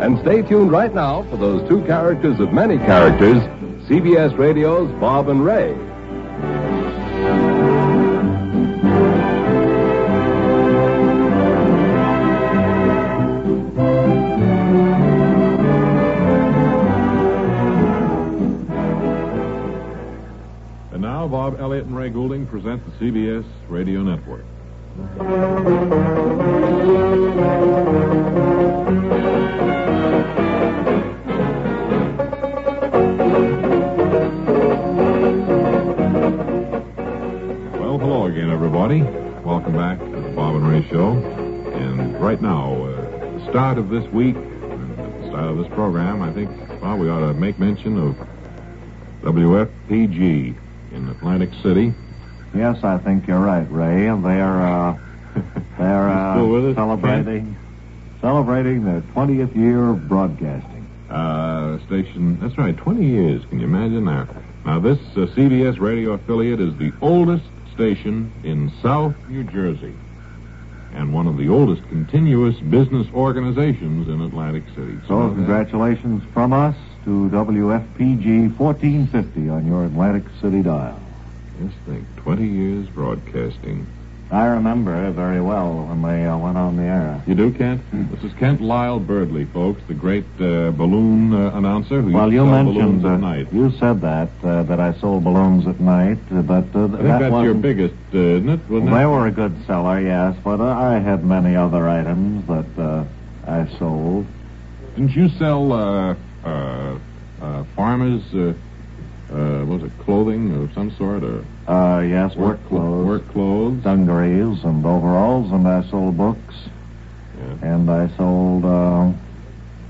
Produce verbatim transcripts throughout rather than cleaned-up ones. And stay tuned right now for those two characters of many characters, C B S Radio's Bob and Ray. And now, Bob Elliott and Ray Goulding present the C B S Radio Network. Well, hello again, everybody. Welcome back to the Bob and Ray Show. And right now, uh, at the start of this week, and at the start of this program, I think, well, we ought to make mention of W F P G in Atlantic City. Yes, I think you're right, Ray. They're uh, they're uh, celebrating us, celebrating their twentieth year of broadcasting. Uh, station. That's right, twenty years. Can you imagine that? Now, this uh, C B S radio affiliate is the oldest station in South New Jersey, and one of the oldest continuous business organizations in Atlantic City. So, so congratulations that. from us to W F P G fourteen fifty on your Atlantic City dial. Just think, twenty years broadcasting. I remember very well when they uh, went on the air. You do, Kent? Mm. This is Kent Lyle Birdley, folks, the great uh, balloon uh, announcer. Who well, you mentioned uh, at night. You said that uh, that I sold balloons at night, uh, but uh, I think that that's your biggest, uh, isn't it? Well, they were a good seller, yes, but uh, I had many other items that uh, I sold. Didn't you sell uh, uh, uh, farmers? Uh, Uh, what was it, clothing of some sort? Or uh, yes, work, work clothes. Work clothes. Dungarees and overalls, and I sold books. Yeah. And I sold uh,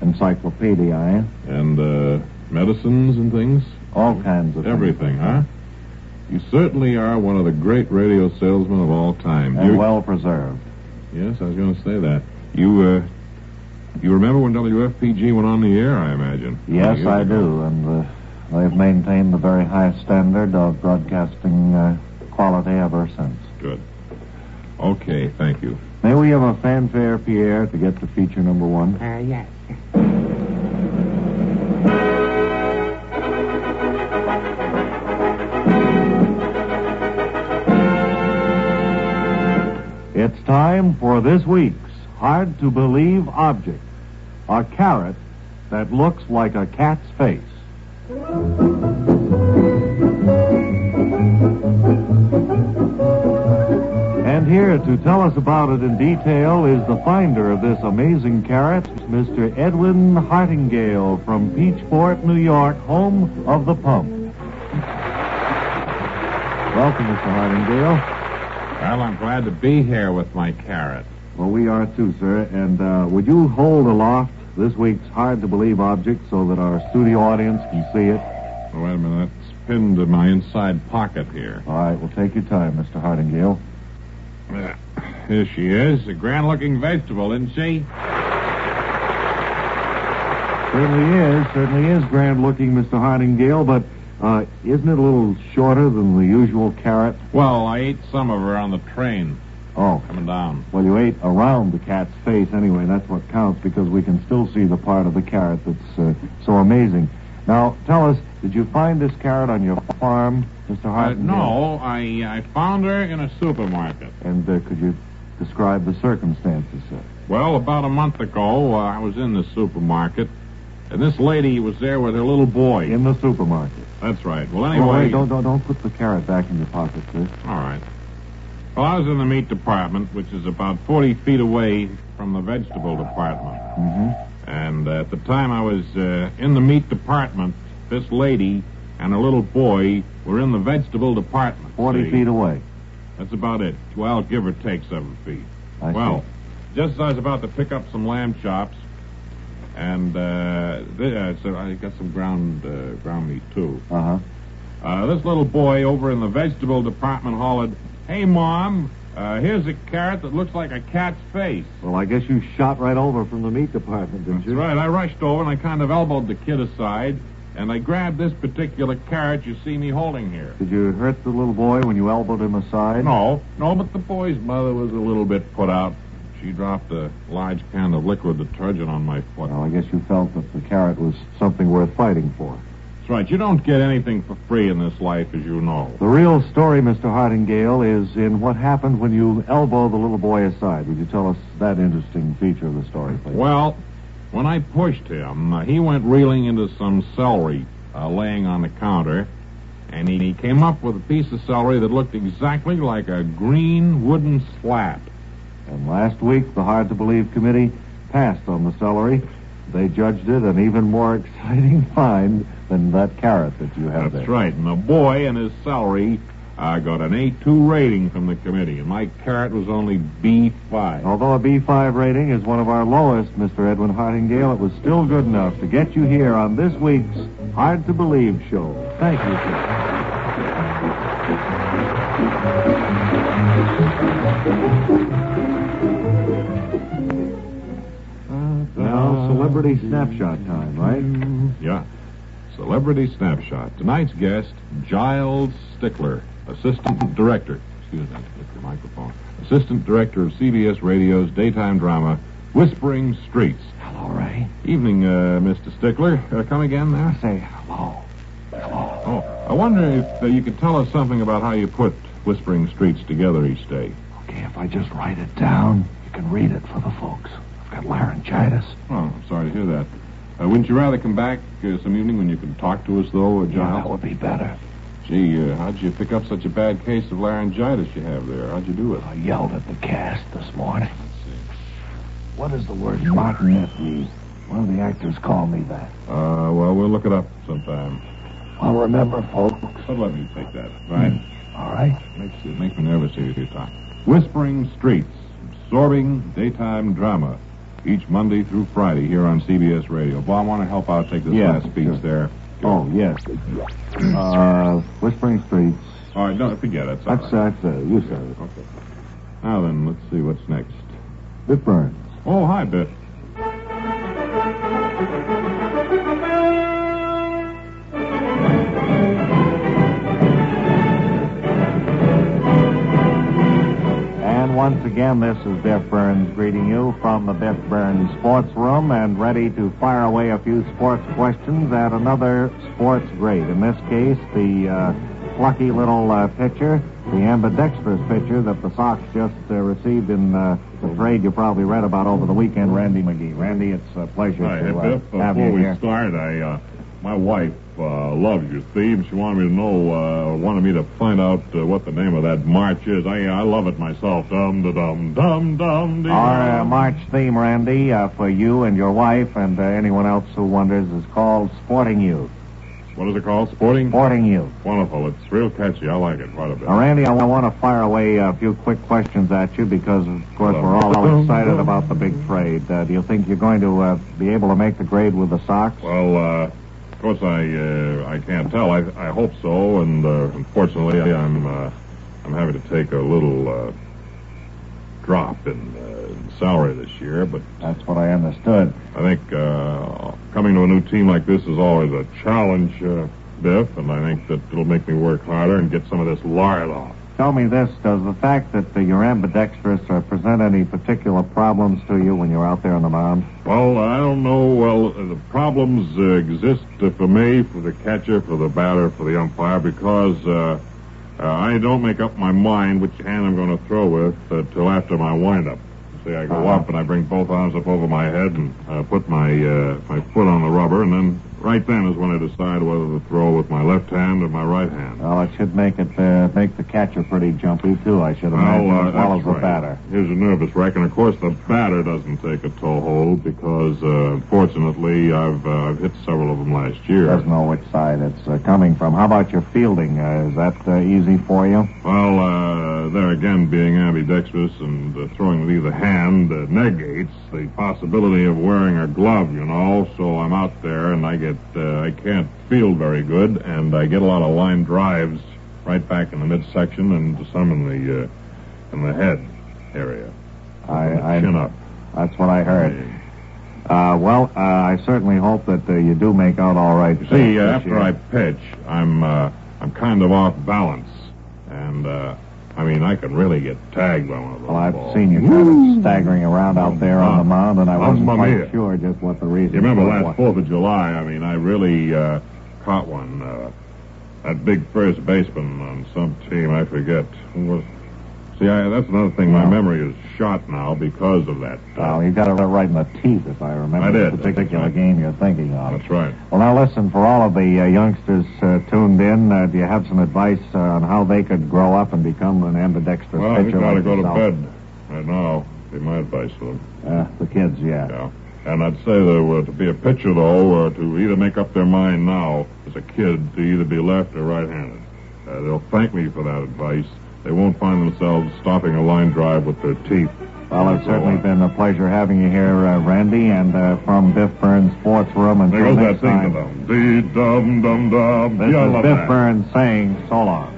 encyclopedias. And uh, medicines and things? All kinds of Everything, things. Everything, huh? You certainly are one of the great radio salesmen of all time. And You're... well preserved. Yes, I was going to say that. You, uh... You remember when W F P G went on the air, I imagine? Yes, I ago. do, and, uh... they've maintained the very high standard of broadcasting uh, quality ever since. Good. Okay, thank you. May we have a fanfare, Pierre, to get to feature number one? Uh, yes. It's time for this week's hard-to-believe object, a carrot that looks like a cat's face. And here to tell us about it in detail is the finder of this amazing carrot, Mister Edwin Hartingale from Peachport, New York, home of the pump. Welcome, Mister Hartingale. Well, I'm glad to be here with my carrot. Well, we are too, sir. And uh, would you hold aloft this week's hard-to-believe object so that our studio audience can see it? Oh, wait a minute. That's pinned to my inside pocket here. All right, well, take your time, Mister Hartingale. Uh, here she is, a grand-looking vegetable, isn't she? Certainly is. Certainly is grand-looking, Mister Hartingale, but uh, isn't it a little shorter than the usual carrot? Well, I ate some of her on the train. Oh. Coming down. Well, you ate around the cat's face anyway, and that's what counts, because we can still see the part of the carrot that's uh, so amazing. Now, tell us, did you find this carrot on your farm, Mister Hartingale? Uh, no, I I found her in a supermarket. And uh, could you describe the circumstances, sir? Well, about a month ago, uh, I was in the supermarket, and this lady was there with her little boy. In the supermarket? That's right. Well, anyway... Oh, wait, don't, don't, don't put the carrot back in your pocket, sir. All right. Well, I was in the meat department, which is about forty feet away from the vegetable department. Mm-hmm. And uh, at the time I was uh, in the meat department, this lady and her little boy were in the vegetable department. forty feet away. That's about it. Well, give or take seven feet. I well, see. Just as I was about to pick up some lamb chops, and uh, they, uh, so I got some ground uh, ground meat, too. Uh-huh. Uh, this little boy over in the vegetable department hollered, "Hey, Mom, uh, here's a carrot that looks like a cat's face." Well, I guess you shot right over from the meat department, didn't That's you? That's right. I rushed over and I kind of elbowed the kid aside, and I grabbed this particular carrot you see me holding here. Did you hurt the little boy when you elbowed him aside? No. No, but the boy's mother was a little bit put out. She dropped a large can of liquid detergent on my foot. Well, I guess you felt that the carrot was something worth fighting for. That's right. You don't get anything for free in this life, as you know. The real story, Mister Hartingale, is in what happened when you elbowed the little boy aside. Would you tell us that interesting feature of the story, please? Well, when I pushed him, uh, he went reeling into some celery uh, laying on the counter, and he, he came up with a piece of celery that looked exactly like a green wooden slat. And last week, the Hard-to-Believe Committee passed on the celery. They judged it an even more exciting find than that carrot that you have That's there. That's right. And the boy and his celery uh, got an A two rating from the committee, and my carrot was only B five. Although a B five rating is one of our lowest, Mister Edwin Hartingale, it was still good enough to get you here on this week's Hard-to-Believe show. Thank you, sir. Now, celebrity snapshot time, right? Yeah. Celebrity snapshot. Tonight's guest, Giles Stickler, assistant director. Excuse me, with the microphone. Assistant director of C B S Radio's daytime drama, Whispering Streets. Hello, Ray. Evening, uh, Mister Stickler. Uh, come again there? Say hello. Hello. Oh, I wonder if uh, you could tell us something about how you put Whispering Streets together each day. Okay, if I just write it down, you can read it for the folks. I've got laryngitis. Oh, I'm sorry to hear that. Uh, wouldn't you rather come back uh, some evening when you can talk to us, though, Giles? Yeah, that would be better. Gee, uh, how'd you pick up such a bad case of laryngitis you have there? How'd you do it? I yelled at the cast this morning. Let's see. What does the word martinet mean? One of the actors called me that. Uh, well, we'll look it up sometime. Well, remember, folks. But let me take that, right? Mm. All right. Makes, it makes me nervous here to talk. Whispering Streets, absorbing daytime drama, each Monday through Friday here on C B S Radio. Bob, I want to help out take this yeah, last speech sure. there. Go oh, on. Yes. Uh, Whispering Streets. All right, no, forget it. That's, that's, right. that's uh, you said it. Okay. Now then, let's see what's next. Biff Burns. Oh, hi, Biff. Once again, this is Biff Burns greeting you from the Biff Burns Sports Room and ready to fire away a few sports questions at another sports great. In this case, the uh, plucky little uh, pitcher, the ambidextrous pitcher that the Sox just uh, received in uh, the trade you probably read about over the weekend, Randy McGee. Randy, it's a pleasure Hi, to uh, Biff, have you here. Before we start, I, uh, my wife uh, loves your theme. She wanted me to know, uh, wanted me to find out uh, what the name of that march is. I I love it myself. Dum da dum dum dum. Our uh, march theme, Randy, uh, for you and your wife and uh, anyone else who wonders, is called Sporting Youth. What is it called? Sporting? Sporting Youth. Wonderful. It's real catchy. I like it quite a bit. Now, Randy, I, I want to fire away a few quick questions at you because, of course, Hello. we're all excited about the big trade. Uh, do you think you're going to uh, be able to make the grade with the Sox? Well, uh... Of course, I uh, I can't tell. I I hope so, and uh, unfortunately, I'm uh, I'm having to take a little uh, drop in, uh, in salary this year. But that's what I understood. I think uh, coming to a new team like this is always a challenge, uh, Biff, and I think that it'll make me work harder and get some of this lard off. Tell me this: does the fact that you're ambidextrous uh, present any particular problems to you when you're out there on the mound? Well, I don't know. Well, the problems uh, exist uh, for me, for the catcher, for the batter, for the umpire, because uh, uh, I don't make up my mind which hand I'm going to throw with uh, till after my windup. See, I go uh-huh. up and I bring both arms up over my head and uh, put my uh, my foot on the rubber, and then right then is when I decide whether to throw with my left hand or my right hand. Well, it should make it uh, make the catcher pretty jumpy too, I should imagine, well, uh, as well as the right. batter. Here's a nervous wreck, and of course the batter doesn't take a toehold because, uh, unfortunately, I've uh, I've hit several of them last year. Doesn't know which side it's uh, coming from. How about your fielding? Uh, is that uh, easy for you? Well, uh, there again, being ambidextrous and uh, throwing with either hand. And uh, negates the possibility of wearing a glove, you know, so I'm out there and I get, uh, I can't field very good, and I get a lot of line drives right back in the midsection and some in the, uh, in the head area. I, I, chin up. That's what I heard. Yeah. Uh, well, uh, I certainly hope that uh, you do make out all right. You see, uh, after year. I pitch, I'm, uh, I'm kind of off balance, and, uh, I mean, I can really get tagged by one of those Well, I've balls. seen you kind of staggering around out there on the mound, and I wasn't quite sure just what the reason was. You remember last fourth of July, I mean, I really uh, caught one. Uh, that big first baseman on some team, I forget, was... See, I, that's another thing. My no. memory is shot now because of that. Uh, well, you got it right in the teeth, if I remember. I did. The particular right. game you're thinking of. That's right. Well, now listen, for all of the uh, youngsters uh, tuned in, uh, do you have some advice uh, on how they could grow up and become an ambidextrous well, pitcher? Well, they've got to like go yourself? to bed right now. Be my advice to them. Uh, the kids, yeah. Yeah. And I'd say that uh, to be a pitcher, though, uh, to either make up their mind now as a kid to either be left or right-handed. Uh, they'll thank me for that advice. They won't find themselves stopping a line drive with their teeth. Well, it's certainly on. been a pleasure having you here, uh, Randy, and uh, from Biff Burns' Sports Room. And there goes that thing to them. Dee-dum-dum-dum. This yeah, is Biff that. Burns saying so long.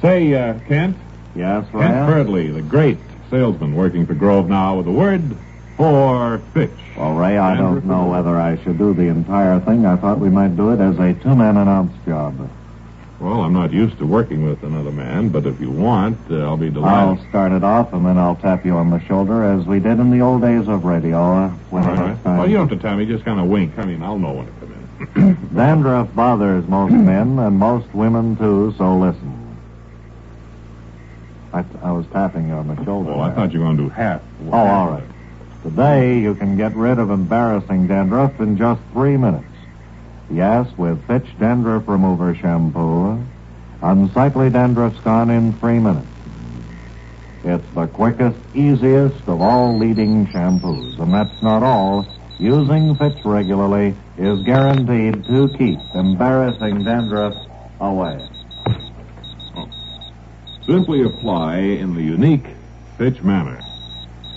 Say, uh, Kent? Yes, Ralph? Kent Birdley, the great salesman working for Grove now with the word... for Fitch. Well, Ray, I don't know whether I should do the entire thing. I thought we might do it as a two-man announce job. Well, I'm not used to working with another man, but if you want, uh, I'll be delighted. I'll start it off, and then I'll tap you on the shoulder, as we did in the old days of radio. Uh, when All right. Well, you don't have to tap me. Just kind of wink. I mean, I'll know when to come in. Dandruff bothers most men, and most women, too, so listen. I, th- I was tapping you on the shoulder. Well, I there. thought you were going to do half. Oh, half all right. Today, you can get rid of embarrassing dandruff in just three minutes. Yes, with Fitch Dandruff Remover Shampoo. Unsightly dandruff's gone in three minutes. It's the quickest, easiest of all leading shampoos. And that's not all. Using Fitch regularly is guaranteed to keep embarrassing dandruff away. Simply apply in the unique Fitch manner.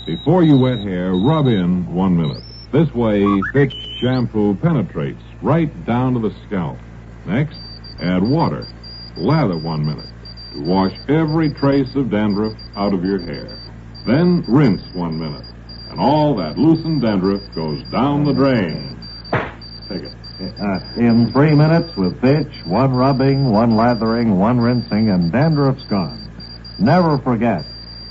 Before you wet hair, rub in one minute. This way, Fitch shampoo penetrates right down to the scalp. Next, add water. Lather one minute to wash every trace of dandruff out of your hair. Then rinse one minute, and all that loosened dandruff goes down the drain. Take it. Uh, in three minutes with Fitch, one rubbing, one lathering, one rinsing, and dandruff's gone. Never forget.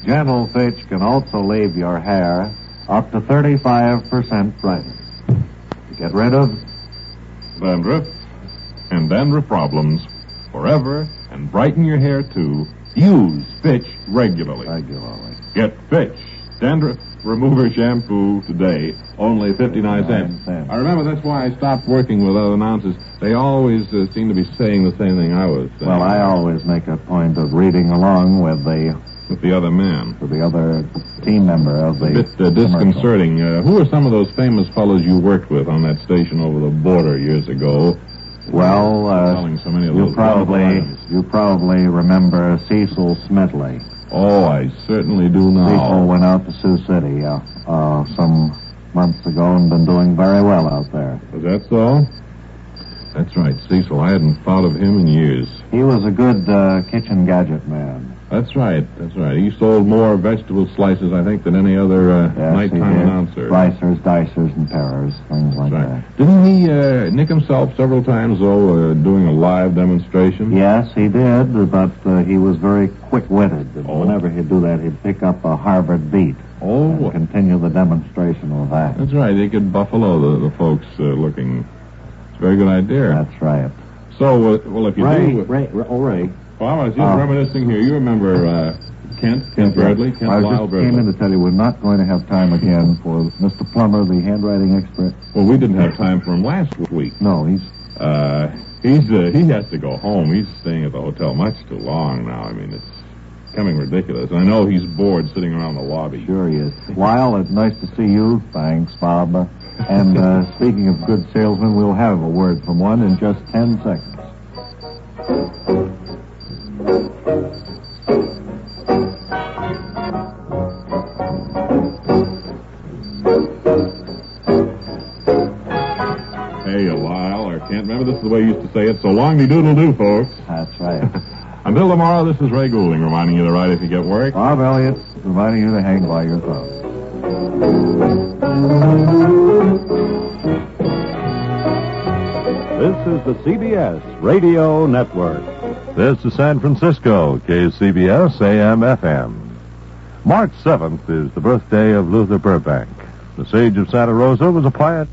Gentle Fitch can also leave your hair up to thirty-five percent brighter. To get rid of dandruff and dandruff problems forever and brighten your hair too, use Fitch regularly. Regularly. Get Fitch Dandruff Remover Shampoo today, only fifty-nine cents. I remember that's why I stopped working with other announcers. They always uh, seem to be saying the same thing I was saying. Well, I always make a point of reading along with the... With the other man. With the other team member of the... A bit uh, disconcerting. Uh, who are some of those famous fellows you worked with on that station over the border years ago? Well, uh, telling so many of you those probably you probably remember Cecil Smithley. Oh, I certainly do now. Cecil went out to Sioux City uh, uh, some months ago and been doing very well out there. Is that so? That's right, Cecil. I hadn't thought of him in years. He was a good uh, kitchen gadget man. That's right, that's right. He sold more vegetable slices, I think, than any other uh, yes, nighttime announcer. Slicers, dicers, and pairers, things like right. that. Didn't he uh, nick himself several times, though, uh, doing a live demonstration? Yes, he did, but uh, he was very quick-witted. Oh. Whenever he'd do that, he'd pick up a Harvard beat oh. and continue the demonstration with that. That's right, he could buffalo the, the folks uh, looking. It's a very good idea. That's right. So, uh, well, if you Ray, do... Ray, Ray, oh, Ray. Well, I was just uh, reminiscing here. You remember uh, Kent, Kent Birdley, Kent Lyle Birdley. I just came in to tell you we're not going to have time again for Mister Plummer, the handwriting expert. Well, we didn't have time for him last week. No, he's... Uh, he's uh, he has to go home. He's staying at the hotel much too long now. I mean, it's becoming ridiculous. I know he's bored sitting around the lobby. Sure he is. Lyle, it's nice to see you. Thanks, Bob. And uh, speaking of good salesmen, we'll have a word from one in just ten seconds. Hey, Lyle, or Kent, remember this is the way you used to say it, so long-de-doodle-doo, folks. That's right. Until tomorrow, this is Ray Goulding reminding you to write if you get work. Bob Elliott reminding you to hang by your thumb. This is the C B S Radio Network. This is San Francisco, K C B S A M F M. March seventh is the birthday of Luther Burbank. The sage of Santa Rosa was a poet.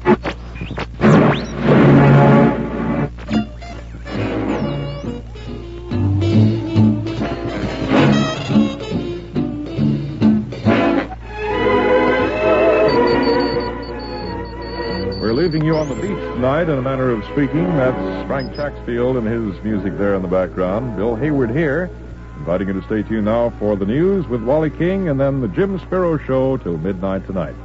Tonight, in a manner of speaking, that's Frank Chaxfield and his music there in the background. Bill Hayward here, inviting you to stay tuned now for the news with Wally King and then the Jim Spiro Show till midnight tonight.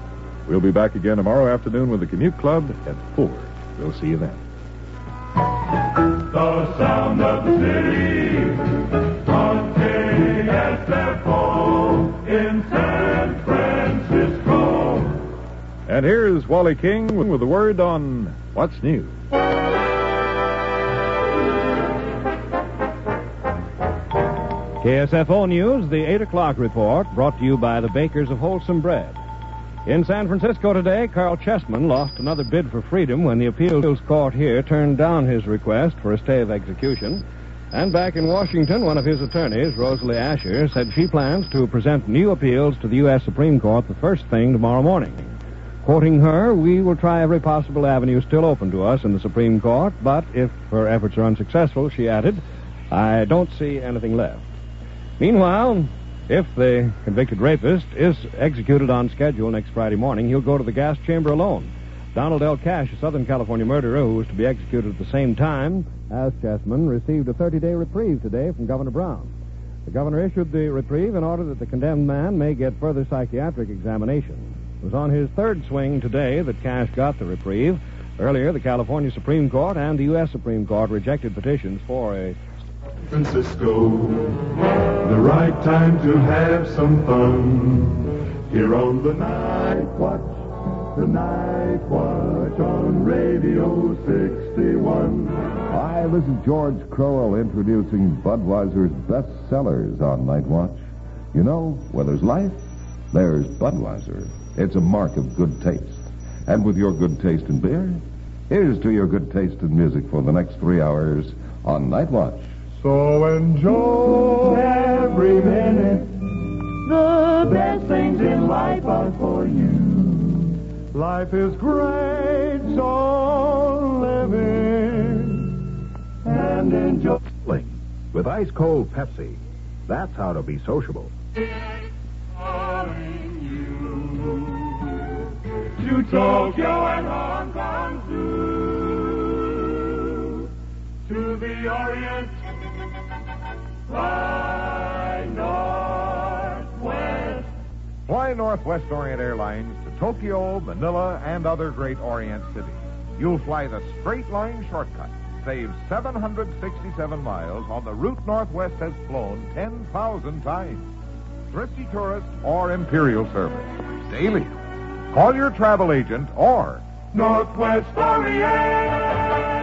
We'll be back again tomorrow afternoon with the Commute Club at four. We'll see you then. The sound of the city on K S F O in San Francisco. And here's Wally King with the word on What's New? K S F O News, the eight o'clock report, brought to you by the Bakers of Wholesome Bread. In San Francisco today, Carl Chessman lost another bid for freedom when the appeals court here turned down his request for a stay of execution. And back in Washington, one of his attorneys, Rosalie Asher, said she plans to present new appeals to the U S Supreme Court the first thing tomorrow morning. Quoting her, we will try every possible avenue still open to us in the Supreme Court, but if her efforts are unsuccessful, she added, I don't see anything left. Meanwhile, if the convicted rapist is executed on schedule next Friday morning, he'll go to the gas chamber alone. Donald L. Cash, a Southern California murderer who was to be executed at the same time as Chessman, received a thirty-day reprieve today from Governor Brown. The governor issued the reprieve in order that the condemned man may get further psychiatric examination. It was on his third swing today that Cash got the reprieve. Earlier, the California Supreme Court and the U S Supreme Court rejected petitions for a... Francisco, the right time to have some fun. Here on the Night Watch, the Night Watch on Radio sixty-one. Hi, this is George Crowell introducing Budweiser's best sellers on Night Watch. You know, where there's life, there's Budweiser. It's a mark of good taste. And with your good taste in beer, here's to your good taste in music for the next three hours on Night Watch. So enjoy every minute. The best things in life are for you. Life is great, so live it and enjoy. With ice-cold Pepsi, that's how to be sociable. To Tokyo and Hong Kong too, to the Orient, by Northwest. Fly Northwest Orient Airlines to Tokyo, Manila, and other great Orient cities. You'll fly the straight line shortcut, save seven hundred sixty-seven miles on the route Northwest has flown ten thousand times. Thrifty tourist or Imperial service, daily. Call your travel agent or Northwest Orient.